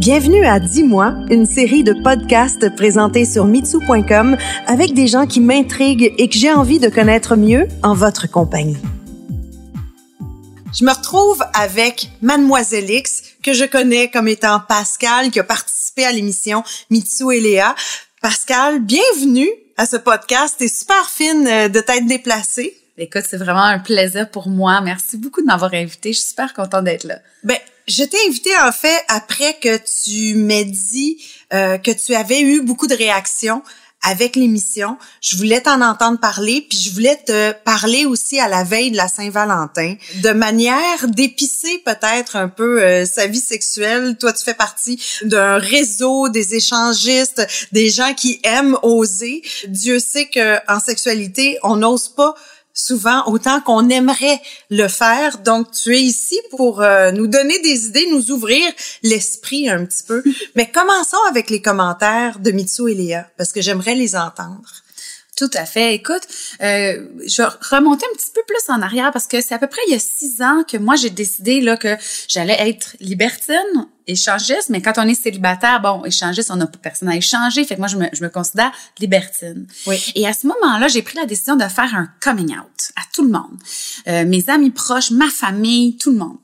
Bienvenue à Dis-moi, une série de podcasts présentés sur Mitsou.com avec des gens qui m'intriguent et que j'ai envie de connaître mieux en votre compagnie. Je me retrouve avec Mademoiselle X, que je connais comme étant Pascal, qui a participé à l'émission Mitsou et Léa. Pascal, bienvenue à ce podcast. T'es super fine de t'être déplacée. Écoute, c'est vraiment un plaisir pour moi. Merci beaucoup de m'avoir invitée. Je suis super contente d'être là. Ben, je t'ai invitée, en fait, après que tu m'aies dit que tu avais eu beaucoup de réactions avec l'émission. Je voulais t'en entendre parler, puis je voulais te parler aussi à la veille de la Saint-Valentin, de manière d'épicer peut-être un peu sa vie sexuelle. Toi, tu fais partie d'un réseau des échangistes, des gens qui aiment oser. Dieu sait qu'en sexualité, on n'ose pas souvent autant qu'on aimerait le faire. Donc, tu es ici pour nous donner des idées, nous ouvrir l'esprit un petit peu. Mais commençons avec les commentaires de Mitsou et Léa, parce que j'aimerais les entendre. Tout à fait. Écoute, je vais remonter un petit peu plus en arrière, parce que c'est à peu près il y a 6 ans que moi, j'ai décidé là que j'allais être libertine, échangiste. Mais quand on est célibataire, bon, échangiste, on n'a personne à échanger. Fait que moi, je me considère libertine. Oui. Et à ce moment-là, j'ai pris la décision de faire un coming out à tout le monde. Mes amis proches, ma famille, tout le monde.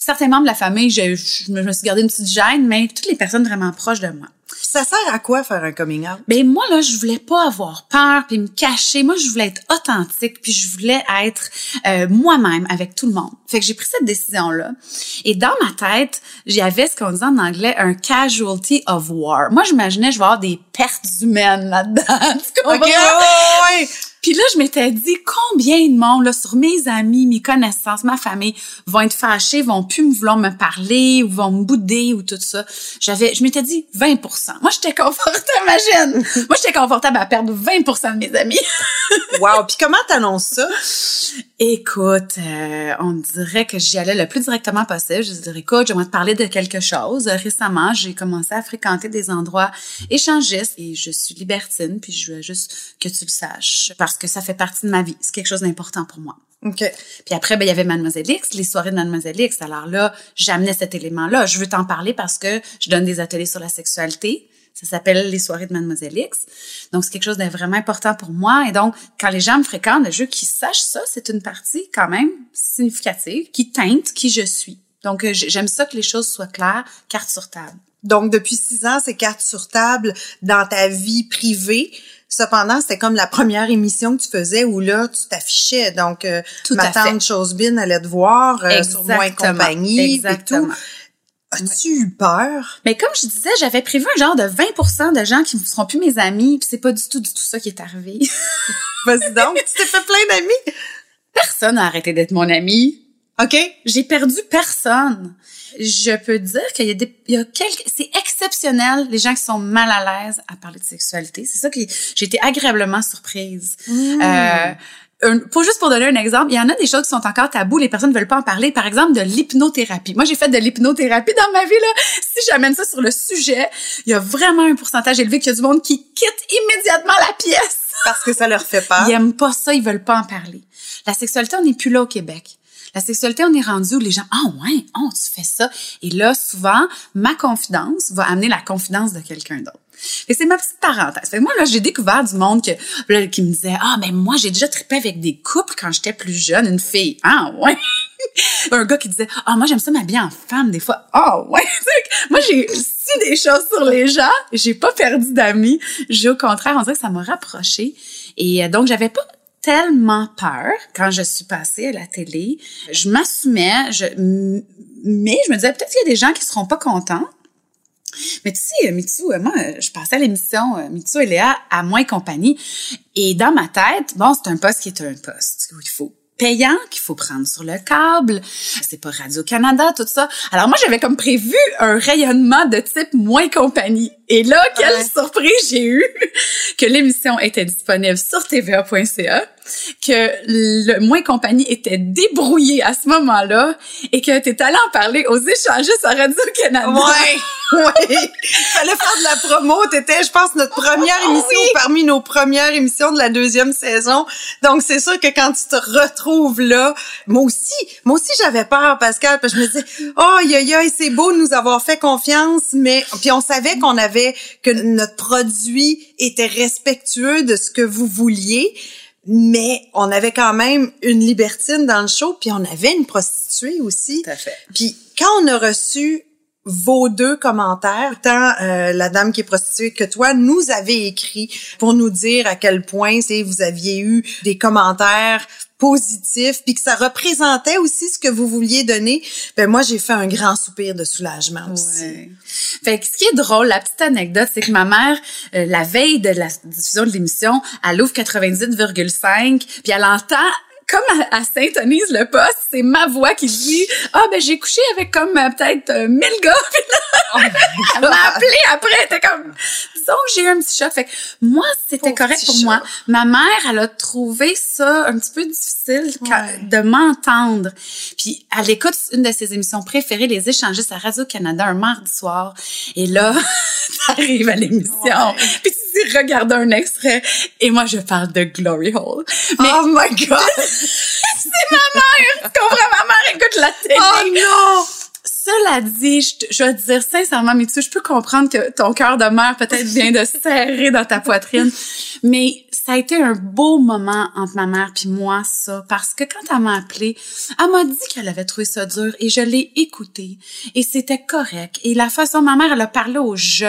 Certains membres de la famille, je me suis gardée une petite gêne, mais toutes les personnes vraiment proches de moi. Ça sert à quoi faire un coming out? Ben moi là, je voulais pas avoir peur puis me cacher. Moi, je voulais être authentique puis je voulais être moi-même avec tout le monde. Fait que j'ai pris cette décision là. Et dans ma tête, j'avais ce qu'on dit en anglais un casualty of war. Moi, j'imaginais je vais avoir des pertes humaines là-dedans. Tu comprends? Okay, oui. Puis là, je m'étais dit combien de monde là sur mes amis, mes connaissances, ma famille vont être fâchés, vont plus me vouloir me parler ou vont me bouder ou tout ça. Je m'étais dit 20%. Moi, j'étais confortable, imagine. Moi, j'étais confortable à perdre 20% de mes amis. Wow, puis comment t'annonces ça? Écoute, on dirait que j'y allais le plus directement possible. Je dirais, écoute, j'aimerais te parler de quelque chose. Récemment, j'ai commencé à fréquenter des endroits échangistes et je suis libertine, puis je veux juste que tu le saches. Parce que ça fait partie de ma vie. C'est quelque chose d'important pour moi. OK. Puis après, ben, il y avait Mademoiselle X, les soirées de Mademoiselle X. Alors là, j'amenais cet élément-là. Je veux t'en parler parce que je donne des ateliers sur la sexualité. Ça s'appelle les soirées de Mademoiselle X. Donc, c'est quelque chose de vraiment important pour moi. Et donc, quand les gens me fréquentent, le jeu qu'ils sachent ça, c'est une partie quand même significative qui teinte qui je suis. Donc, j'aime ça que les choses soient claires, carte sur table. Donc, depuis 6 ans, c'est carte sur table dans ta vie privée. Cependant, c'était comme la première émission que tu faisais où là, tu t'affichais. Donc, ma tante Chosebin allait te voir sur Moi et compagnie. Exactement. Et tout. As-tu eu peur? Mais comme je disais, j'avais prévu un genre de 20% de gens qui ne seront plus mes amis. Puis c'est pas du tout ça qui est arrivé. Vas-y donc, tu t'es fait plein d'amis? Personne n'a arrêté d'être mon ami. OK? J'ai perdu personne. Je peux dire qu'il y a c'est exceptionnel, les gens qui sont mal à l'aise à parler de sexualité. C'est ça que j'ai été agréablement surprise. Juste pour donner un exemple, il y en a des choses qui sont encore tabous, les personnes ne veulent pas en parler. Par exemple, de l'hypnothérapie. Moi, j'ai fait de l'hypnothérapie dans ma vie, là. Si j'amène ça sur le sujet, il y a vraiment un pourcentage élevé qu'il y a du monde qui quitte immédiatement la pièce. Parce que ça leur fait peur. Ils n'aiment pas ça, ils veulent pas en parler. La sexualité, on n'est plus là au Québec. La sexualité, on est rendu où les gens, tu fais ça. Et là, souvent, ma confidence va amener la confidence de quelqu'un d'autre. Et c'est ma petite parenthèse. Fait que moi, là, j'ai découvert du monde qui me disait, mais moi, j'ai déjà trippé avec des couples quand j'étais plus jeune, une fille. Un gars qui disait, moi, j'aime ça m'habiller en femme des fois. Moi, j'ai su des choses sur les gens. J'ai pas perdu d'amis. Au contraire, on dirait que ça m'a rapprochée. Et donc, j'avais pas tellement peur quand je suis passée à la télé. Je m'assumais, mais je me disais peut-être qu'il y a des gens qui seront pas contents. Mais tu sais, Mitsou, moi, je passais à l'émission Mitsou et Léa à Moi et compagnie. Et dans ma tête, bon, c'est un poste qui est un poste où il faut payant, qu'il faut prendre sur le câble. C'est pas Radio-Canada, tout ça. Alors moi, j'avais comme prévu un rayonnement de type Moi et compagnie. Et là, quelle surprise j'ai eue que l'émission était disponible sur TVA.ca, que le Moins Compagnie était débrouillé à ce moment-là et que t'es allé en parler aux échangistes à Radio-Canada. Oui. Fallait faire de la promo. T'étais, je pense, notre première émission parmi nos premières émissions de la deuxième saison. Donc, c'est sûr que quand tu te retrouves là, moi aussi, j'avais peur, Pascal, parce que je me disais, c'est beau de nous avoir fait confiance, mais, puis on savait que notre produit était respectueux de ce que vous vouliez. Mais on avait quand même une libertine dans le show, puis on avait une prostituée aussi. Tout à fait. Puis quand on a reçu vos deux commentaires, tant la dame qui est prostituée que toi, nous avez écrit pour nous dire à quel point vous aviez eu des commentaires positifs, puis que ça représentait aussi ce que vous vouliez donner. Ben moi, j'ai fait un grand soupir de soulagement aussi. Fait que ce qui est drôle, la petite anecdote, c'est que ma mère, la veille de la diffusion de l'émission, elle ouvre 98,5, puis elle entend... Comme elle syntonise le poste, c'est ma voix qui dit « Ah, ben j'ai couché avec comme peut-être 1000 gars. » Elle m'a appelée après, elle était comme « Disons que j'ai eu un petit choc. » Fait que moi, c'était correct pour moi. Ma mère, elle a trouvé ça un petit peu difficile de m'entendre. Puis elle écoute une de ses émissions préférées, Les échangistes à Radio-Canada, un mardi soir. Et là, t'arrives à l'émission. Puis tu dis « Regarde un extrait. » Et moi, je parle de Glory Hole. Mais, oh my God! C'est ma mère! Tu comprends? Ma mère écoute la télé! Oh non! Cela dit, je vais te dire sincèrement, Mitsou, je peux comprendre que ton cœur de mère peut-être vient de serrer dans ta poitrine, mais ça a été un beau moment entre ma mère puis moi, ça, parce que quand elle m'a appelée, elle m'a dit qu'elle avait trouvé ça dur et je l'ai écoutée et c'était correct. Et la façon dont ma mère, elle a parlé au jeu,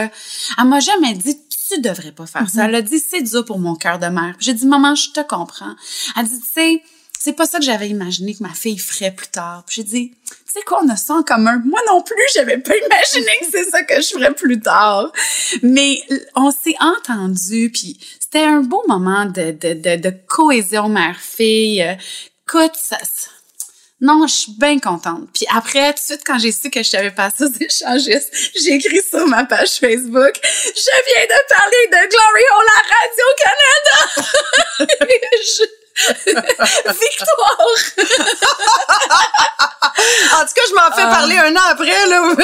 elle m'a jamais dit « Tu devrais pas faire ça. » Elle a dit « C'est dur pour mon cœur de mère. » J'ai dit « Maman, je te comprends. » Elle dit « Tu sais, c'est pas ça que j'avais imaginé que ma fille ferait plus tard. » Puis j'ai dit « Tu sais quoi, on a ça en commun. Moi non plus, j'avais pas imaginé que c'est ça que je ferais plus tard. » Mais on s'est entendus, puis c'était un beau moment de cohésion mère-fille. Écoute, ça... Non, je suis bien contente. Puis après, tout de suite, quand j'ai su que je t'avais passé aux échangistes, j'ai écrit sur ma page Facebook « Je viens de parler de Glory Hole à Radio-Canada! Victoire! » En tout cas, je m'en fais parler un an après, là,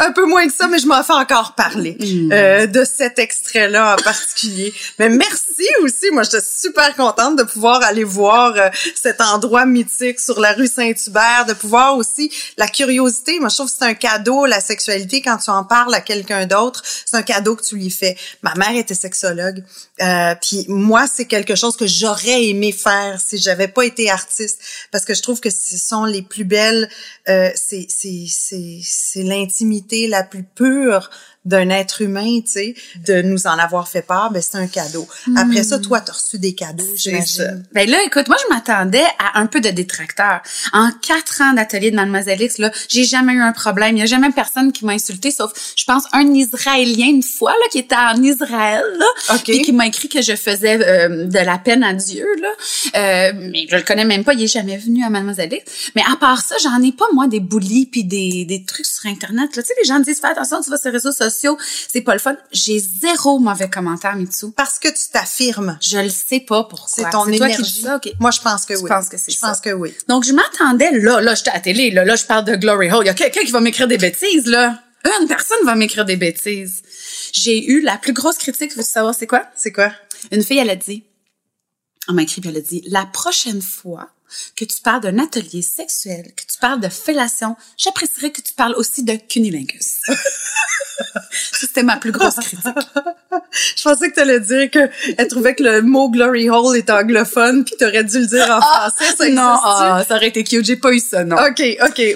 un peu moins que ça, mais je m'en fais encore parler de cet extrait-là en particulier. Mais merci aussi, moi, j'étais super contente de pouvoir aller voir cet endroit mythique sur la rue Saint-Hubert, de pouvoir aussi la curiosité. Moi, je trouve que c'est un cadeau, la sexualité, quand tu en parles à quelqu'un d'autre, c'est un cadeau que tu lui fais. Ma mère était sexologue, puis moi, c'est quelque chose que j'aurais aimé faire si j'avais pas été artiste, parce que je trouve que ce sont les plus belles, c'est l'intimité la plus pure d'un être humain, tu sais, de nous en avoir fait part, ben c'est un cadeau. Après ça, toi, t'as reçu des cadeaux, j'imagine. Ben là, écoute, moi, je m'attendais à un peu de détracteurs. En 4 ans d'atelier de Mademoiselle X, là, j'ai jamais eu un problème. Il y a jamais personne qui m'a insulté, sauf, je pense, un Israélien une fois, là, qui était en Israël, là, puis qui m'a écrit que je faisais de la peine à Dieu, là. Mais je le connais même pas, il est jamais venu à Mademoiselle X. Mais à part ça, j'en ai pas, moi, des bullies puis des trucs sur Internet, là. Tu sais, les gens me disent, fais attention, tu vas sur les réseaux sociaux. C'est pas le fun. J'ai zéro mauvais commentaire, Mitsou. Parce que tu t'affirmes. Je le sais pas pourquoi. C'est ton énergie. Toi qui dis ça, OK. Moi, je pense que oui. Je pense que c'est ça. Je pense que oui. Donc, je m'attendais, là, j'étais à la télé, là, je parle de Glory Hole. Il y a quelqu'un qui va m'écrire des bêtises, là. Une personne va m'écrire des bêtises. J'ai eu la plus grosse critique. Veux-tu savoir c'est quoi? C'est quoi? Une fille, elle a dit, on m'a écrit, puis elle a dit, la prochaine fois que tu parles d'un atelier sexuel, que tu parles de fellation, j'apprécierais que tu parles aussi de cunnilingus. C'était ma plus grosse critique. Je pensais que tu allais dire qu'elle trouvait que le mot Glory Hole est anglophone puis tu aurais dû le dire en français. Ça non, ça aurait été cute. J'ai pas eu ça, non. OK.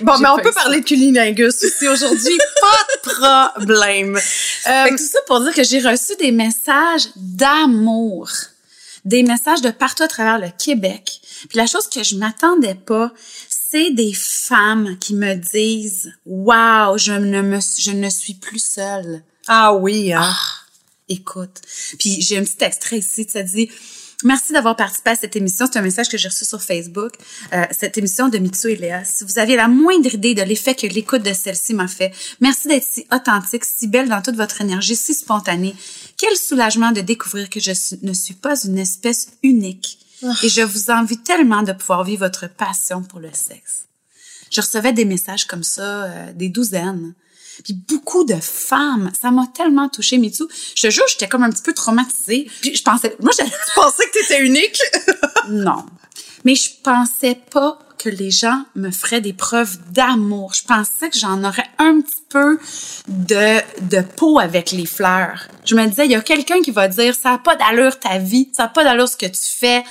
Bon, mais on peut parler de cunnilingus aussi aujourd'hui. Pas de problème. Fait que tout ça pour dire que j'ai reçu des messages d'amour, des messages de partout à travers le Québec. Puis la chose que je m'attendais pas, c'est des femmes qui me disent « Wow, je ne suis plus seule. » Ah oui, écoute. Puis j'ai un petit extrait ici, ça dit « Merci d'avoir participé à cette émission. C'est un message que j'ai reçu sur Facebook. Cette émission de Mitsou et Léa. Si vous aviez la moindre idée de l'effet que l'écoute de celle-ci m'a fait, merci d'être si authentique, si belle dans toute votre énergie, si spontanée. Quel soulagement de découvrir que je ne suis pas une espèce unique. Et je vous envie tellement de pouvoir vivre votre passion pour le sexe. Je recevais des messages comme ça, des douzaines. Puis beaucoup de femmes, ça m'a tellement touchée, Mitsou. Je te jure, j'étais comme un petit peu traumatisée. Puis je pensais que t'étais unique. Non. Mais je pensais pas que les gens me feraient des preuves d'amour. Je pensais que j'en aurais un petit peu de peau avec les fleurs. Je me disais, il y a quelqu'un qui va dire, ça n'a pas d'allure ta vie, ça n'a pas d'allure ce que tu fais.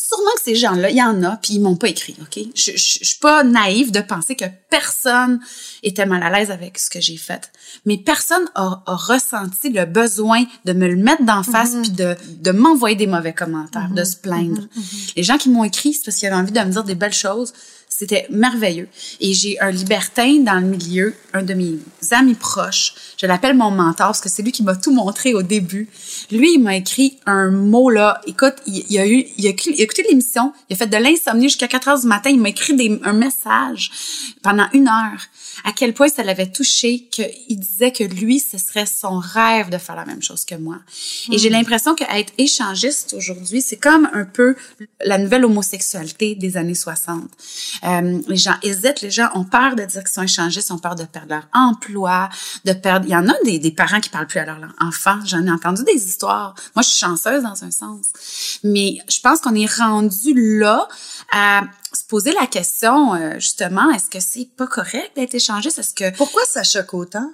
Sûrement que ces gens-là, il y en a, puis ils m'ont pas écrit, OK? Je suis pas naïve de penser que personne était mal à l'aise avec ce que j'ai fait. Mais personne a ressenti le besoin de me le mettre d'en face puis de m'envoyer des mauvais commentaires, de se plaindre. Les gens qui m'ont écrit, c'est parce qu'ils avaient envie de me dire des belles choses. C'était merveilleux. Et j'ai un libertin dans le milieu, un de mes amis proches. Je l'appelle mon mentor parce que c'est lui qui m'a tout montré au début. Lui, il m'a écrit un mot là. Écoute, il a écouté l'émission, il a fait de l'insomnie jusqu'à 4 heures du matin. Il m'a écrit un message pendant 1 heure. À quel point ça l'avait touché, qu'il disait que lui, ce serait son rêve de faire la même chose que moi. Et j'ai l'impression qu'être échangiste aujourd'hui, c'est comme un peu la nouvelle homosexualité des années 60. Les gens hésitent, les gens ont peur de dire qu'ils sont échangistes, ont peur de perdre leur emploi, de perdre... Il y en a des parents qui parlent plus à leurs enfants. J'en ai entendu des histoires. Moi, je suis chanceuse dans un sens. Mais je pense qu'on est rendu là à se poser la question, justement, est-ce que c'est pas correct d'être échangiste? Est-ce que... Pourquoi ça choque autant?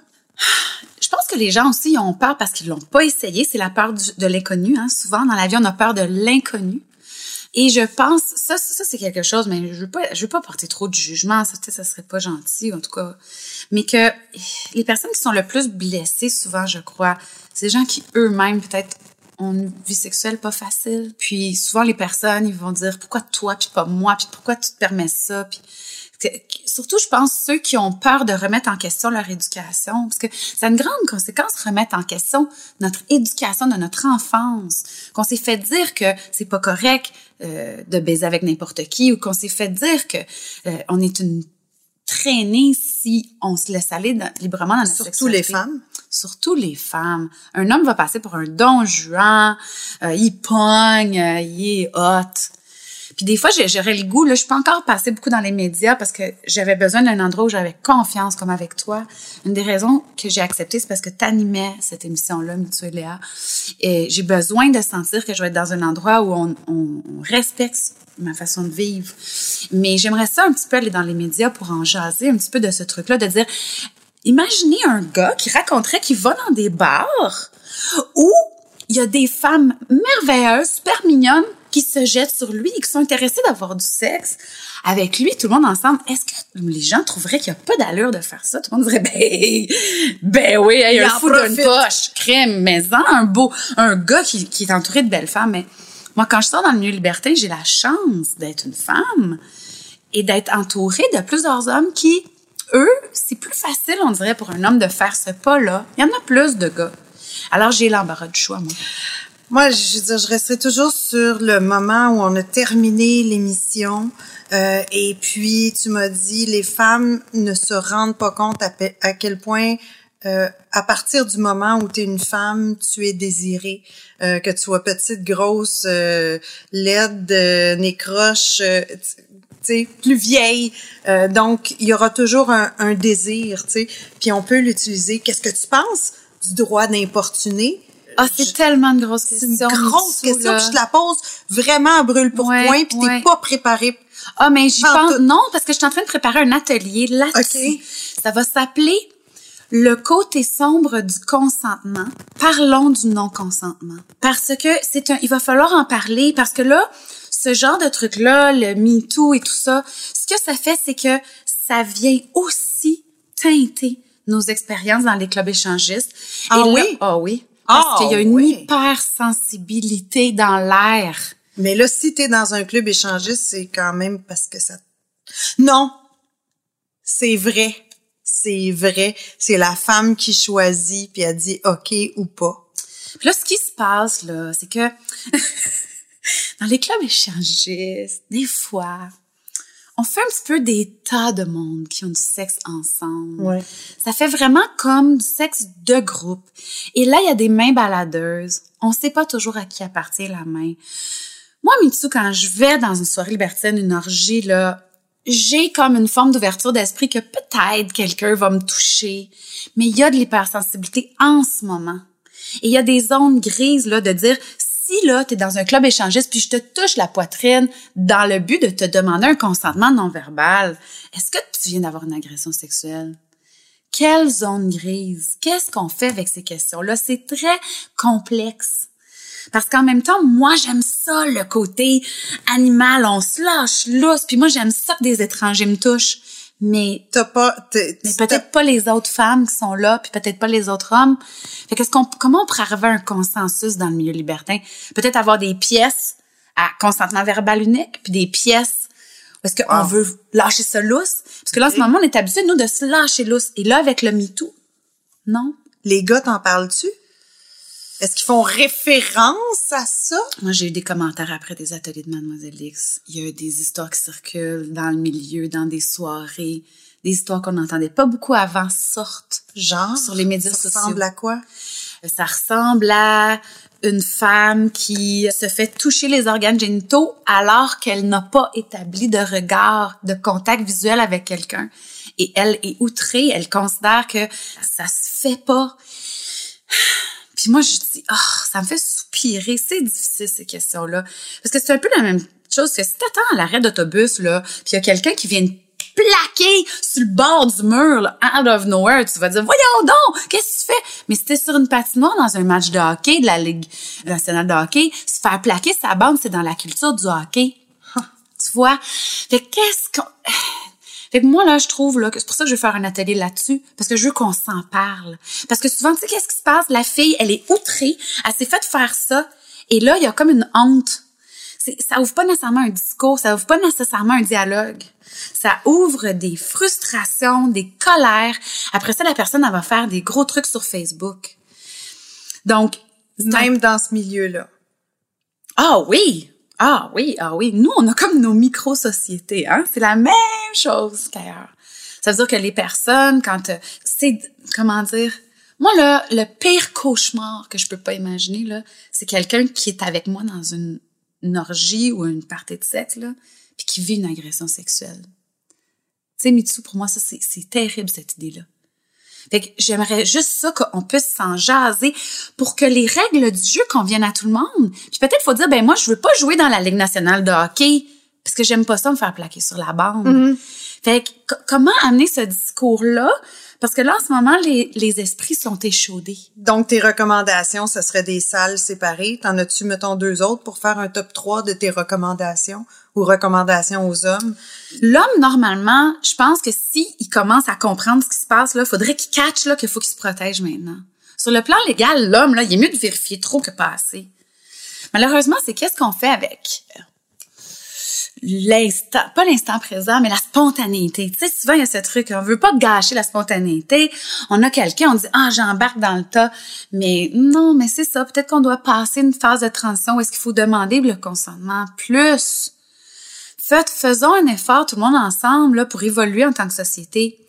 Je pense que les gens aussi ils ont peur parce qu'ils l'ont pas essayé. C'est la peur de l'inconnu. Hein. Souvent, dans la vie, on a peur de l'inconnu. Et je pense, ça c'est quelque chose, mais je veux pas porter trop de jugement, ça serait pas gentil, en tout cas. Mais que les personnes qui sont le plus blessées, souvent, je crois, c'est les gens qui eux-mêmes, peut-être, ont une vie sexuelle pas facile. Puis souvent, les personnes, ils vont dire, pourquoi toi, puis pas moi, puis pourquoi tu te permets ça, puis... Surtout, je pense, ceux qui ont peur de remettre en question leur éducation, parce que ça a une grande conséquence, remettre en question notre éducation de notre enfance, qu'on s'est fait dire que c'est pas correct de baiser avec n'importe qui, ou qu'on s'est fait dire que on est une traînée si on se laisse aller librement dans notre sexualité. Surtout les femmes. Surtout les femmes. Un homme va passer pour un Don Juan, il pogne, il est hot. Puis des fois, j'aurais le goût, là, je suis pas encore passée beaucoup dans les médias parce que j'avais besoin d'un endroit où j'avais confiance, comme avec toi. Une des raisons que j'ai accepté, c'est parce que t'animais cette émission-là, Mitsou et Léa. Et j'ai besoin de sentir que je vais être dans un endroit où on respecte ma façon de vivre. Mais j'aimerais ça un petit peu aller dans les médias pour en jaser un petit peu de ce truc-là, de dire, imaginez un gars qui raconterait qu'il va dans des bars où il y a des femmes merveilleuses, super mignonnes, qui se jettent sur lui et qui sont intéressés d'avoir du sexe avec lui, tout le monde ensemble. Est-ce que les gens trouveraient qu'il n'y a pas d'allure de faire ça? Tout le monde dirait, ben oui, hey, un fou d'une poche, crème, maison, un gars qui est entouré de belles femmes. Mais moi, quand je sors dans le milieu libertin, j'ai la chance d'être une femme et d'être entourée de plusieurs hommes qui, eux, c'est plus facile, on dirait, pour un homme de faire ce pas-là. Il y en a plus de gars. Alors, j'ai l'embarras du choix, moi. Moi, je veux dire, je resterai toujours sur le moment où on a terminé l'émission et puis tu m'as dit les femmes ne se rendent pas compte à quel point à partir du moment où tu es une femme, tu es désirée, que tu sois petite, grosse, laide, nez croche, plus vieille. Donc, il y aura toujours un désir, tu sais, puis on peut l'utiliser. Qu'est-ce que tu penses du droit d'importuner? Ah, c'est tellement une grosse question. C'est une grosse question que je te la pose vraiment à brûle-pourpoint, puis t'es pas préparée. Ah, mais j'y pense... Non, parce que je suis en train de préparer un atelier là-dessus. Okay. Ça va s'appeler « Le côté sombre du consentement. Parlons du non-consentement. » Parce que c'est il va falloir en parler, parce que là, ce genre de truc-là, le MeToo et tout ça, ce que ça fait, c'est que ça vient aussi teinter nos expériences dans les clubs échangistes. Ah et oui? Là, ah oui. Parce qu'il y a une hypersensibilité dans l'air. Mais là, si t'es dans un club échangiste, c'est quand même parce que ça... Non! C'est vrai. C'est vrai. C'est la femme qui choisit, puis elle dit « OK » ou pas. Puis là, ce qui se passe, là, c'est que... Dans les clubs échangistes, des fois, on fait un petit peu des tas de monde qui ont du sexe ensemble. Ouais. Ça fait vraiment comme du sexe de groupe. Et là, il y a des mains baladeuses. On ne sait pas toujours à qui appartient la main. Moi, Mitsou, quand je vais dans une soirée libertine, une orgie, là, j'ai comme une forme d'ouverture d'esprit que peut-être quelqu'un va me toucher. Mais il y a de l'hypersensibilité en ce moment. Et il y a des zones grises là de dire, si là, t'es dans un club échangiste puis je te touche la poitrine dans le but de te demander un consentement non-verbal, est-ce que tu viens d'avoir une agression sexuelle? Quelle zone grise? Qu'est-ce qu'on fait avec ces questions-là? C'est très complexe. Parce qu'en même temps, moi, j'aime ça, le côté animal, on se lâche, lousse, puis moi, j'aime ça que des étrangers me touchent. Mais t'as pas, mais peut-être pas les autres femmes qui sont là, puis peut-être pas les autres hommes. Fait qu'est-ce qu'on, comment on pourrait arriver à un consensus dans le milieu libertin? Peut-être avoir des pièces à consentement verbal unique, puis des pièces où est-ce qu'on veut lâcher ça lousse. Parce que là, en ce moment, on est habitués, nous, de se lâcher lousse. Et là, avec le MeToo, non. Les gars, t'en parles-tu? Est-ce qu'ils font référence à ça? Moi, j'ai eu des commentaires après des ateliers de Mademoiselle X. Il y a eu des histoires qui circulent dans le milieu, dans des soirées. Des histoires qu'on n'entendait pas beaucoup avant sortent. Genre? Sur les médias sociaux. Ça ressemble à quoi? Ça ressemble à une femme qui se fait toucher les organes génitaux alors qu'elle n'a pas établi de regard, de contact visuel avec quelqu'un. Et elle est outrée. Elle considère que ça se fait pas. Puis moi, je dis, oh, ça me fait soupirer. C'est difficile, ces questions-là. Parce que c'est un peu la même chose que si t'attends à l'arrêt d'autobus, là, pis il y a quelqu'un qui vient te plaquer sur le bord du mur, là, out of nowhere, tu vas dire, voyons donc, qu'est-ce que tu fais? Mais si t'es sur une patinoire dans un match de hockey de la Ligue nationale de hockey, se faire plaquer sa bande, c'est dans la culture du hockey. Tu vois? Fait qu'est-ce qu'on... Fait que moi, là, je trouve, là, que c'est pour ça que je veux faire un atelier là-dessus, parce que je veux qu'on s'en parle. Parce que souvent, tu sais, qu'est-ce qui se passe? La fille, elle est outrée, elle s'est faite faire ça, et là, il y a comme une honte. Ça ouvre pas nécessairement un discours, ça ouvre pas nécessairement un dialogue. Ça ouvre des frustrations, des colères. Après ça, la personne, elle va faire des gros trucs sur Facebook. Donc... Même dans ce milieu-là. Ah oui! Ah oui, ah oui. Nous, on a comme nos micro-sociétés, hein. C'est la même chose qu'ailleurs. Ça veut dire que les personnes, quand, c'est, comment dire? Moi, là, le pire cauchemar que je peux pas imaginer, là, c'est quelqu'un qui est avec moi dans une orgie ou une partie de sexe, là, puis qui vit une agression sexuelle. Tu sais, Mitsou, pour moi, ça, c'est terrible, cette idée-là. Fait que j'aimerais juste ça qu'on puisse s'en jaser pour que les règles du jeu conviennent à tout le monde. Puis peut-être faut dire, ben moi, je veux pas jouer dans la Ligue nationale de hockey parce que j'aime pas ça me faire plaquer sur la bande. Mm-hmm. Fait que comment amener ce discours-là? Parce que là, en ce moment, les esprits sont échaudés. Donc, tes recommandations, ce serait des salles séparées. T'en as-tu, mettons, deux autres pour faire un top 3 de tes recommandations ou recommandations aux hommes? L'homme, normalement, je pense que s'il commence à comprendre ce qui se passe, là, faudrait qu'il catch, là, qu'il faut qu'il se protège maintenant. Sur le plan légal, l'homme, là, il est mieux de vérifier trop que pas assez. Malheureusement, c'est qu'est-ce qu'on fait avec... l'instant, pas l'instant présent, mais la spontanéité. Tu sais, souvent, il y a ce truc, on veut pas gâcher la spontanéité. On a quelqu'un, on dit, ah, j'embarque dans le tas. Mais non, mais c'est ça. Peut-être qu'on doit passer une phase de transition où est-ce qu'il faut demander le consentement plus. Faisons un effort, tout le monde ensemble, là, pour évoluer en tant que société.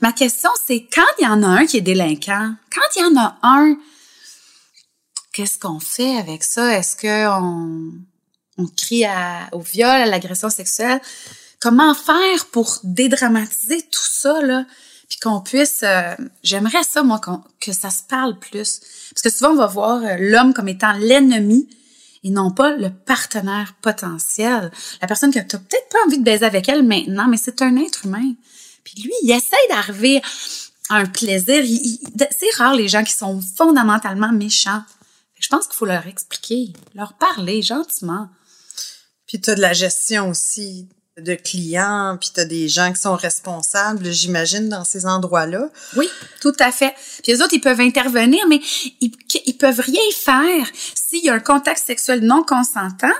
Ma question, c'est quand il y en a un qui est délinquant, quand il y en a un, qu'est-ce qu'on fait avec ça? Est-ce qu'on... on crie au viol, à l'agression sexuelle. Comment faire pour dédramatiser tout ça, là? Puis qu'on puisse... j'aimerais ça, moi, que ça se parle plus. Parce que souvent, on va voir l'homme comme étant l'ennemi et non pas le partenaire potentiel. La personne que tu n'as peut-être pas envie de baiser avec elle maintenant, mais c'est un être humain. Puis lui, il essaie d'arriver à un plaisir. C'est rare, les gens qui sont fondamentalement méchants. Je pense qu'il faut leur expliquer, leur parler gentiment. Puis t'as de la gestion aussi de clients, puis t'as des gens qui sont responsables, j'imagine, dans ces endroits-là. Oui, tout à fait. Puis eux autres, ils peuvent intervenir, mais ils peuvent rien faire s'il y a un contact sexuel non consentant,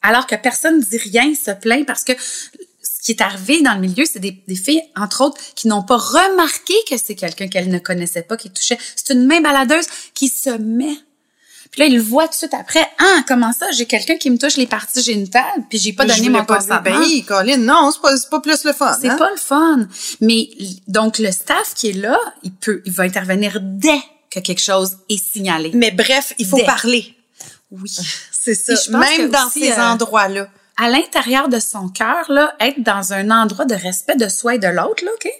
alors que personne ne dit rien, se plaint, parce que ce qui est arrivé dans le milieu, c'est des filles, entre autres, qui n'ont pas remarqué que c'est quelqu'un qu'elles ne connaissaient pas, qui touchait. C'est une main baladeuse qui se met. Puis là, il le voit tout de suite après. Ah, comment ça? J'ai quelqu'un qui me touche les parties génitales, puis j'ai pas donné mon consentement. Ben, Colin, non, c'est pas plus le fun. C'est pas le fun. Mais donc, le staff qui est là, il va intervenir dès que quelque chose est signalé. Mais bref, il faut parler. Oui. C'est ça. Même dans ces endroits-là. À l'intérieur de son cœur, là, être dans un endroit de respect de soi et de l'autre, là, OK?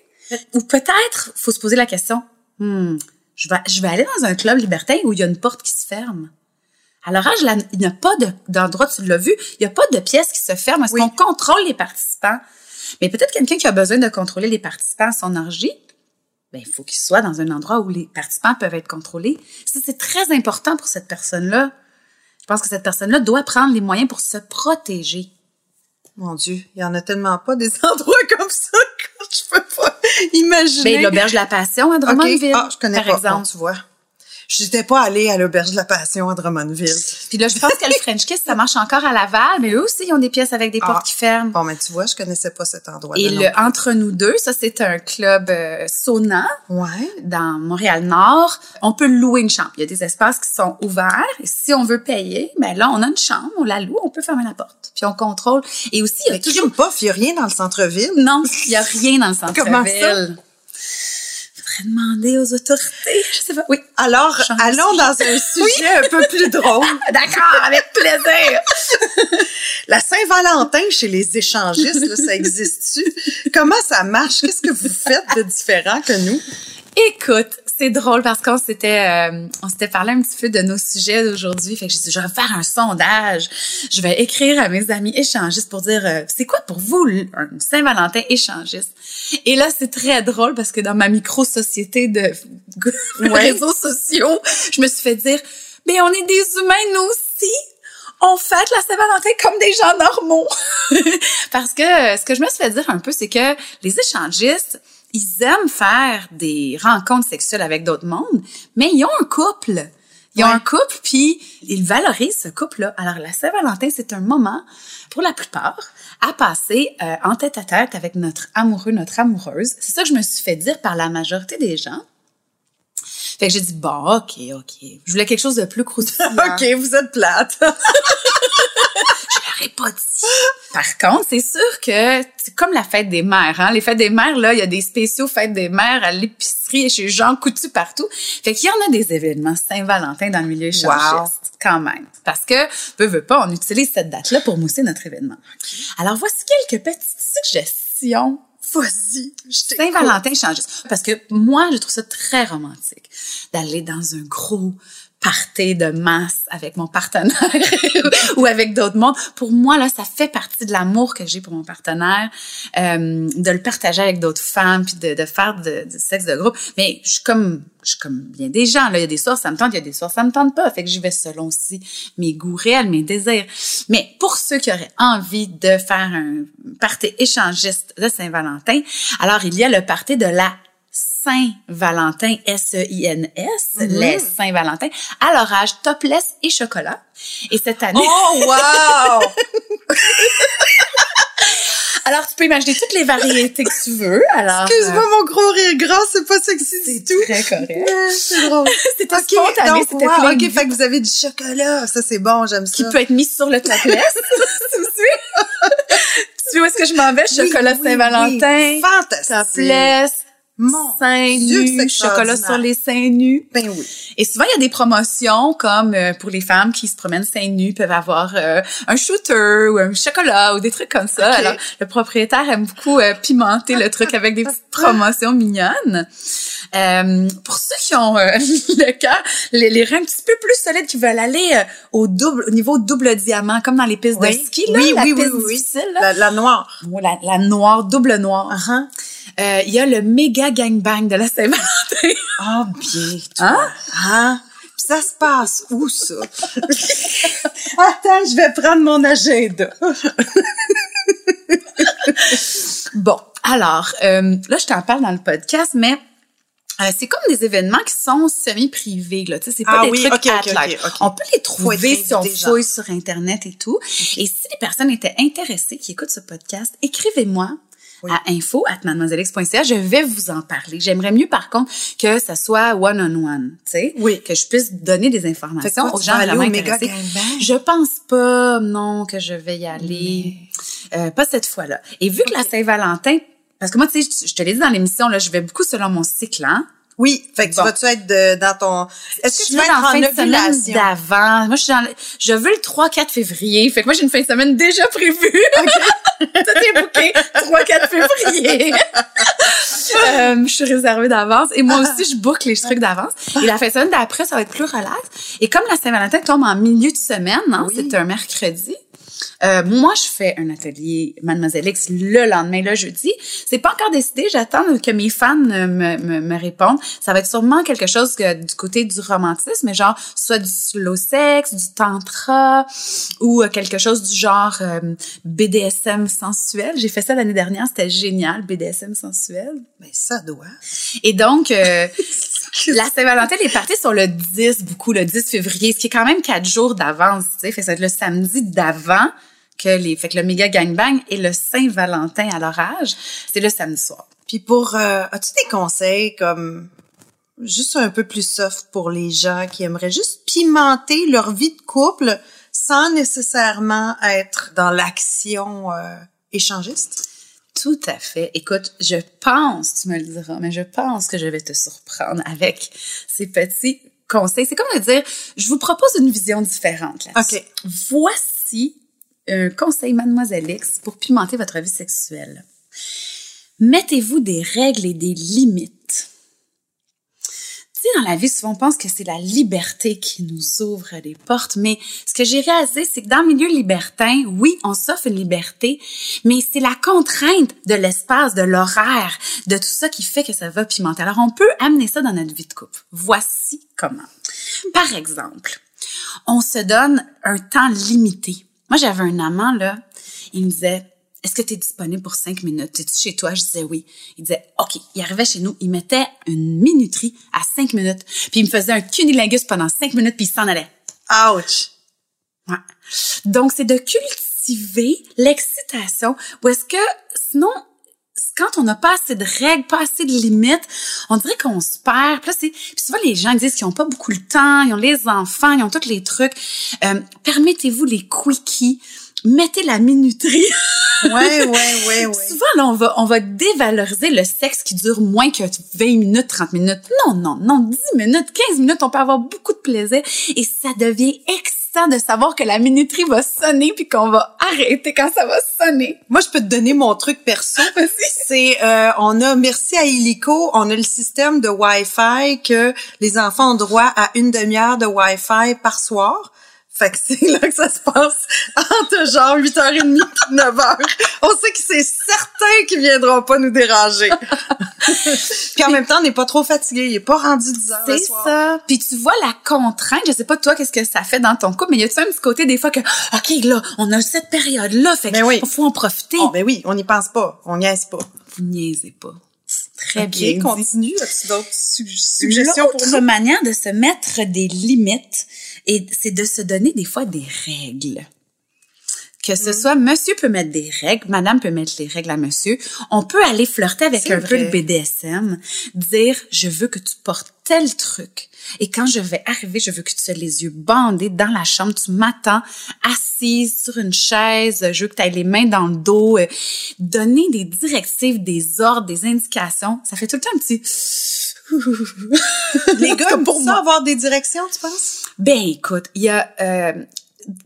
Ou peut-être, faut se poser la question, je vais aller dans un club libertin où il y a une porte qui se ferme. À leur âge, là, il n'y a pas d'endroit, tu l'as vu, il n'y a pas de pièce qui se ferme. Est-ce qu'on contrôle les participants? Mais peut-être quelqu'un qui a besoin de contrôler les participants à son orgie, ben, il faut qu'il soit dans un endroit où les participants peuvent être contrôlés. Ça, c'est très important pour cette personne-là. Je pense que cette personne-là doit prendre les moyens pour se protéger. Mon Dieu, il n'y en a tellement pas des endroits comme ça que je peux pas imaginer. Ben, l'Auberge de la Passion à Drummondville, je connais par exemple. Non, tu vois. Je n'étais pas allée à l'Auberge de la Passion à Drummondville. Puis là, je pense que le French Kiss, ça marche encore à Laval, mais eux aussi, ils ont des pièces avec des portes qui ferment. Bon, mais tu vois, je connaissais pas cet endroit. Et Entre nous deux, ça, c'est un club sauna dans Montréal-Nord. On peut louer une chambre. Il y a des espaces qui sont ouverts. Et si on veut payer, ben là, on a une chambre, on la loue, on peut fermer la porte. Puis on contrôle. Et aussi, il y a toujours... il n'y a rien dans le centre-ville. Non, il n'y a rien dans le centre-ville. Comment ça? Demander aux autorités, je sais pas. Oui. Alors, allons dans un sujet un peu plus drôle. D'accord, avec plaisir. La Saint-Valentin chez les échangistes, là, ça existe-tu? Comment ça marche? Qu'est-ce que vous faites de différent que nous? Écoute, c'est drôle parce qu'on s'était parlé un petit peu de nos sujets d'aujourd'hui. Fait que j'ai dit, je vais faire un sondage. Je vais écrire à mes amis échangistes pour dire, c'est quoi pour vous un Saint-Valentin échangiste? Et là, c'est très drôle parce que dans ma micro-société de réseaux sociaux, je me suis fait dire, ben, on est des humains, nous aussi. On fête la Saint-Valentin comme des gens normaux. Parce que ce que je me suis fait dire un peu, c'est que les échangistes, ils aiment faire des rencontres sexuelles avec d'autres mondes, mais ils ont un couple. Ils ont un couple, puis ils valorisent ce couple-là. Alors, la Saint-Valentin, c'est un moment, pour la plupart, à passer en tête-à-tête avec notre amoureux, notre amoureuse. C'est ça que je me suis fait dire par la majorité des gens. Fait que j'ai dit, bon, OK. Je voulais quelque chose de plus croustillant. OK, vous êtes plate. Je l'aurais pas dit. Par contre, c'est sûr que c'est comme la fête des mères. Hein? Les fêtes des mères, là, il y a des spéciaux fêtes des mères à l'épicerie et chez Jean-Coutu partout. Fait qu'il y en a des événements Saint-Valentin dans le milieu échangiste, quand même. Parce que, veux pas, on utilise cette date-là pour mousser notre événement. Alors, voici quelques petites suggestions. Vas-y, Saint-Valentin échangiste. Parce que moi, je trouve ça très romantique d'aller dans un gros party de masse avec mon partenaire ou avec d'autres mondes. Pour moi, là, ça fait partie de l'amour que j'ai pour mon partenaire, de le partager avec d'autres femmes puis de faire du sexe de groupe. Mais je suis comme bien des gens. Là, il y a des soirs, ça me tente, il y a des soirs, ça me tente pas. Fait que j'y vais selon aussi mes goûts réels, mes désirs. Mais pour ceux qui auraient envie de faire un party échangiste de Saint-Valentin, alors il y a le party de la Saint-Valentin, S-E-I-N-S, les Saint-Valentin, à l'orage, topless et chocolat. Et cette année... Oh, wow! Alors, tu peux imaginer toutes les variétés que tu veux. Alors, excuse-moi, mon gros rire gras, c'est pas sexy du tout. C'est très correct. C'est drôle. C'était spontané, c'était plein. OK, fait que vous avez du chocolat. Ça, c'est bon, j'aime ça. Qui peut être mis sur le topless. Tu vois où est-ce que je m'en vais? Chocolat Saint-Valentin. Fantastique. Topless. Mon seins nus, chocolat sur les seins nus. Ben oui. Et souvent, il y a des promotions comme pour les femmes qui se promènent seins nus peuvent avoir un shooter ou un chocolat ou des trucs comme ça. Okay. Alors, le propriétaire aime beaucoup pimenter le truc avec des petites promotions mignonnes. Pour ceux qui ont le cœur, les reins un petit peu plus solides, qui veulent aller au niveau double diamant, comme dans les pistes de ski, là, la piste difficile. Là. La noire. Oh, la noire, double noire. Uh-huh. Il y a le méga gangbang de la Saint-Valentin. Ah, oh, bien, toi. Hein? Puis ça se passe où, ça? Attends, je vais prendre mon agenda. Bon, alors, là, je t'en parle dans le podcast, mais... c'est comme des événements qui sont semi-privés, là. Tu sais, c'est pas des trucs at large. On peut les trouver si on fouille sur Internet et tout. Okay. Et si les personnes étaient intéressées qui écoutent ce podcast, écrivez-moi à info@mademoisellex.ca. Je vais vous en parler. J'aimerais mieux, par contre, que ça soit one-on-one, tu sais, que je puisse donner des informations aux gens vraiment intéressés. Je pense pas, non, que je vais y aller. Pas cette fois-là. Et vu que la Saint-Valentin, parce que moi, tu sais, je te l'ai dit dans l'émission, là, je vais beaucoup selon mon cycle, hein? Oui, fait que tu vas-tu être dans ton... Est-ce que tu vas être en ovulation d'avant? Moi, je veux le 3-4 février. Fait que moi, j'ai une fin de semaine déjà prévue. Okay. Tout est booké. 3-4 février. Je suis réservée d'avance. Et moi aussi, je book les trucs d'avance. Et la fin de semaine d'après, ça va être plus relax. Et comme la Saint-Valentin tombe en milieu de semaine, hein, c'est un mercredi, moi, je fais un atelier Mademoiselle X le lendemain, le jeudi. C'est pas encore décidé. J'attends que mes fans me répondent. Ça va être sûrement quelque chose du côté du romantisme, mais genre soit du slow sex, du tantra ou quelque chose du genre BDSM sensuel. J'ai fait ça l'année dernière. C'était génial, BDSM sensuel. Mais ça doit. Et donc... la Saint-Valentin est partie sur le 10, le 10 février, ce qui est quand même 4 jours d'avance, tu sais. Fait que ça va être le samedi d'avant fait que le méga gangbang et le Saint-Valentin à l'orage, c'est le samedi soir. Puis as-tu des conseils comme juste un peu plus soft pour les gens qui aimeraient juste pimenter leur vie de couple sans nécessairement être dans l'action échangiste? Tout à fait. Écoute, je pense, tu me le diras, mais je pense que je vais te surprendre avec ces petits conseils. C'est comme de dire, je vous propose une vision différente là-dessus. OK. Voici un conseil Mademoiselle X pour pimenter votre vie sexuelle. Mettez-vous des règles et des limites. Tu sais, dans la vie, souvent, on pense que c'est la liberté qui nous ouvre des portes, mais ce que j'ai réalisé, c'est que dans le milieu libertin, oui, on s'offre une liberté, mais c'est la contrainte de l'espace, de l'horaire, de tout ça qui fait que ça va pimenter. Alors, on peut amener ça dans notre vie de couple. Voici comment. Par exemple, on se donne un temps limité. Moi, j'avais un amant, là, il me disait... Est-ce que tu es disponible pour 5 minutes? T'es-tu chez toi? Je disais oui. Il disait, OK. Il arrivait chez nous, il mettait une minuterie à 5 minutes, puis il me faisait un cunilingus pendant 5 minutes, puis il s'en allait. Ouch! Ouais. Donc, c'est de cultiver l'excitation, ou est-ce que, sinon, quand on n'a pas assez de règles, pas assez de limites, on dirait qu'on se perd. Puis là, puis souvent, les gens disent qu'ils n'ont pas beaucoup le temps, ils ont les enfants, ils ont tous les trucs. Permettez-vous les quickies. Mettez la minuterie. Ouais. Souvent, là, on va dévaloriser le sexe qui dure moins que 20 minutes, 30 minutes. Non, 10 minutes, 15 minutes, on peut avoir beaucoup de plaisir et ça devient excitant de savoir que la minuterie va sonner puis qu'on va arrêter quand ça va sonner. Moi, je peux te donner mon truc perso. C'est, merci à Illico, on a le système de Wi-Fi que les enfants ont droit à une demi-heure de Wi-Fi par soir. Fait que c'est là que ça se passe entre genre 8h30 et 9h. On sait que c'est certains qui viendront pas nous déranger. Puis en même temps, on n'est pas trop fatigué. Il est pas rendu 10h le soir. C'est ça. Puis tu vois la contrainte. Je sais pas toi, qu'est-ce que ça fait dans ton couple, mais y a-tu un petit côté des fois que, OK, là, on a cette période-là, fait qu'il faut en profiter. Oh, ben oui, on n'y pense pas. On niaise pas. Vous niaisez pas. Très bien. Continue. As-tu d'autres suggestions pour nous? L'autre manière de se mettre des limites, et c'est de se donner des fois des règles. Que ce soit monsieur peut mettre des règles, madame peut mettre les règles à monsieur. On peut aller flirter avec peu le BDSM, dire je veux que tu portes tel truc et quand je vais arriver, je veux que tu sois les yeux bandés dans la chambre, tu m'attends assise sur une chaise, je veux que tu aies les mains dans le dos, donner des directives, des ordres, des indications, ça fait tout le temps un petit les gars, pour ça, avoir des directions, tu penses? Ben écoute, il y a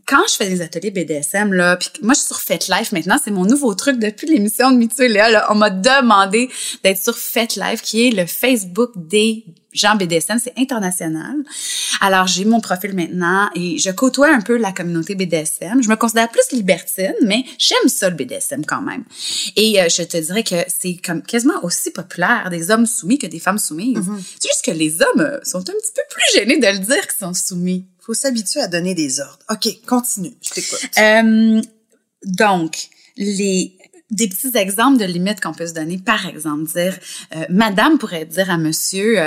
quand je fais des ateliers BDSM, là, puis moi, je suis sur FetLife maintenant, c'est mon nouveau truc depuis l'émission de Mitsou et Léa, là, on m'a demandé d'être sur FetLife, qui est le Facebook des gens BDSM, c'est international. Alors, j'ai mon profil maintenant et je côtoie un peu la communauté BDSM. Je me considère plus libertine, mais j'aime ça, le BDSM, quand même. Et je te dirais que c'est comme quasiment aussi populaire des hommes soumis que des femmes soumises. Mm-hmm. C'est juste que les hommes sont un petit peu plus gênés de le dire qu'ils sont soumis. Faut s'habituer à donner des ordres. OK, continue, je t'écoute. Donc, des petits exemples de limites qu'on peut se donner. Par exemple, dire, madame pourrait dire à monsieur,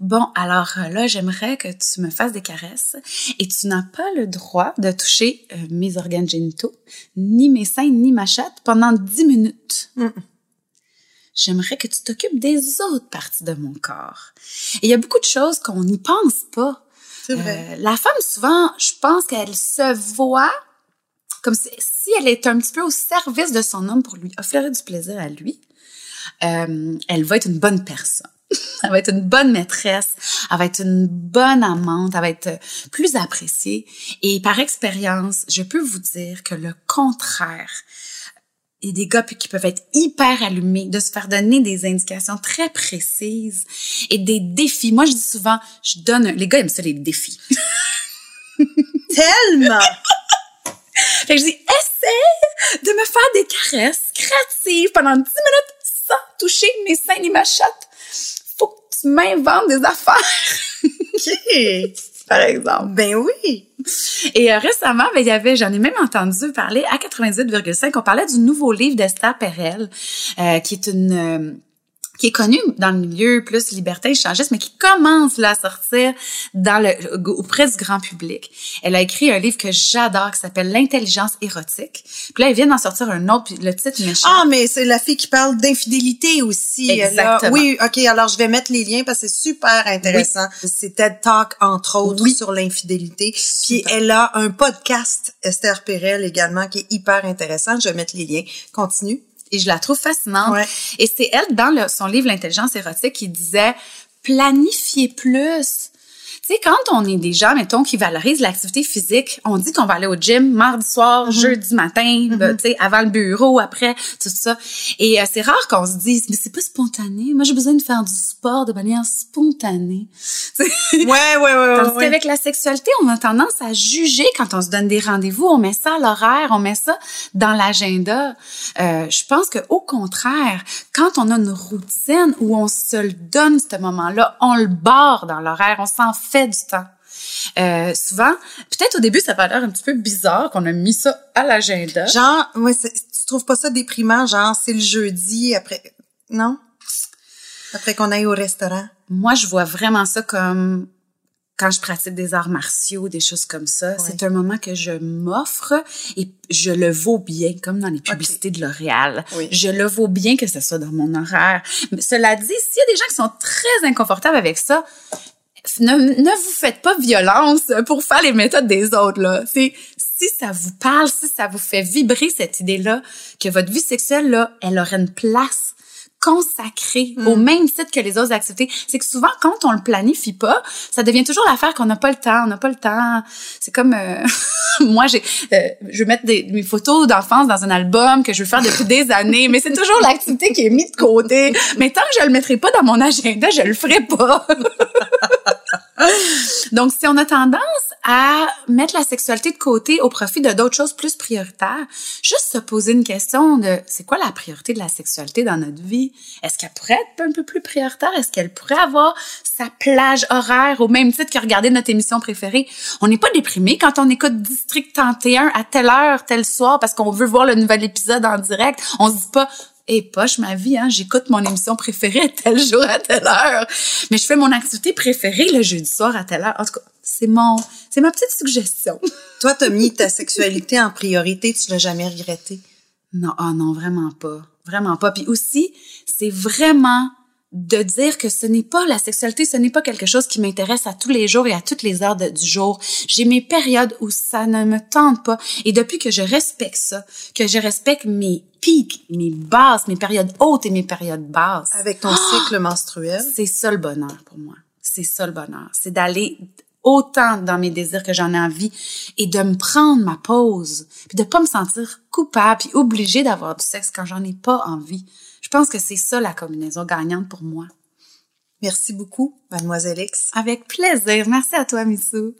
bon, alors là, j'aimerais que tu me fasses des caresses et tu n'as pas le droit de toucher mes organes génitaux, ni mes seins, ni ma chatte pendant 10 minutes. Mm-mm. j'aimerais que tu t'occupes des autres parties de mon corps. Et il y a beaucoup de choses qu'on n'y pense pas. C'est vrai. La femme, souvent, je pense qu'elle se voit comme si elle est un petit peu au service de son homme pour lui offrir du plaisir à lui. Elle va être une bonne personne. Elle va être une bonne maîtresse, elle va être une bonne amante, elle va être plus appréciée. Et par expérience, je peux vous dire que le contraire, il y a des gars qui peuvent être hyper allumés, de se faire donner des indications très précises et des défis. Moi, je dis souvent, les gars aiment ça, les défis. Tellement! Fait que je dis, essaie de me faire des caresses créatives pendant 10 minutes sans toucher mes seins ni ma chatte. Faut que tu m'inventes des affaires. Okay. Par exemple. Ben oui. Et récemment, j'en ai même entendu parler à 98,5. On parlait du nouveau livre d'Esther Perel, qui est connue dans le milieu plus libertin-échangiste, mais qui commence là à sortir auprès du grand public. Elle a écrit un livre que j'adore, qui s'appelle « L'intelligence érotique ». Puis là, elle vient d'en sortir un autre, puis le titre m'échappe. Ah, mais c'est la fille qui parle d'infidélité aussi. Exactement. Oui, OK, alors je vais mettre les liens parce que c'est super intéressant. Oui. C'est TED Talk, entre autres, sur l'infidélité. Puis elle a un podcast, Esther Perel également, qui est hyper intéressant. Je vais mettre les liens. Continue. Et je la trouve fascinante. Ouais. Et c'est elle, dans son livre « L'intelligence érotique », qui disait « planifiez plus ». Tu sais, quand on est des gens, mettons, qui valorisent l'activité physique, on dit qu'on va aller au gym mardi soir, jeudi matin, ben, tu sais, avant le bureau, après, tout ça. Et c'est rare qu'on se dise « mais c'est pas spontané, moi j'ai besoin de faire du sport de manière spontanée ». Ouais. Tandis qu'avec la sexualité, on a tendance à juger quand on se donne des rendez-vous, on met ça à l'horaire, on met ça dans l'agenda. Je pense qu'au contraire, quand on a une routine où on se le donne ce moment-là, on le barre dans l'horaire, on s'en fait du temps. Souvent, peut-être au début, ça va l'air un petit peu bizarre qu'on a mis ça à l'agenda. Genre, ouais, tu trouves pas ça déprimant, genre c'est le jeudi après, non? Après qu'on aille au restaurant. Moi, je vois vraiment ça comme quand je pratique des arts martiaux, des choses comme ça. Ouais. C'est un moment que je m'offre et je le vaux bien, comme dans les publicités de L'Oréal. Oui. Je le vaux bien que ce soit dans mon horaire. Mais cela dit, s'il y a des gens qui sont très inconfortables avec ça, ne vous faites pas violence pour faire les méthodes des autres, là. Si ça vous parle, si ça vous fait vibrer cette idée-là, que votre vie sexuelle, là, elle aurait une place consacrée au même titre que les autres activités. C'est que souvent, quand on le planifie pas, ça devient toujours l'affaire qu'on n'a pas le temps, on n'a pas le temps. C'est comme, moi, je vais mettre mes photos d'enfance dans un album que je veux faire depuis des années, mais c'est toujours l'activité qui est mise de côté. Mais tant que je le mettrai pas dans mon agenda, je le ferai pas. Donc, si on a tendance à mettre la sexualité de côté au profit de d'autres choses plus prioritaires, juste se poser une question de c'est quoi la priorité de la sexualité dans notre vie? Est-ce qu'elle pourrait être un peu plus prioritaire? Est-ce qu'elle pourrait avoir sa plage horaire au même titre que regarder notre émission préférée? On n'est pas déprimé quand on écoute District 31 à telle heure, tel soir, parce qu'on veut voir le nouvel épisode en direct. On se dit pas... Et poche ma vie, hein, j'écoute mon émission préférée tel jour à telle heure, mais je fais mon activité préférée le jeudi soir à telle heure. En tout cas, c'est ma petite suggestion. Toi, t'as mis ta sexualité en priorité, tu l'as jamais regretté? Non, vraiment pas, Puis aussi, c'est vraiment de dire que ce n'est pas la sexualité, ce n'est pas quelque chose qui m'intéresse à tous les jours et à toutes les heures du jour. J'ai mes périodes où ça ne me tente pas. Et depuis que je respecte ça, que je respecte mes pics, mes basses, mes périodes hautes et mes périodes basses. Avec ton cycle menstruel. C'est ça le bonheur pour moi. C'est ça le bonheur. C'est d'aller autant dans mes désirs que j'en ai envie et de me prendre ma pause. Puis de pas me sentir coupable puis obligée d'avoir du sexe quand j'en ai pas envie. Je pense que c'est ça la combinaison gagnante pour moi. Merci beaucoup, Mademoiselle X. Avec plaisir. Merci à toi, Mitsou.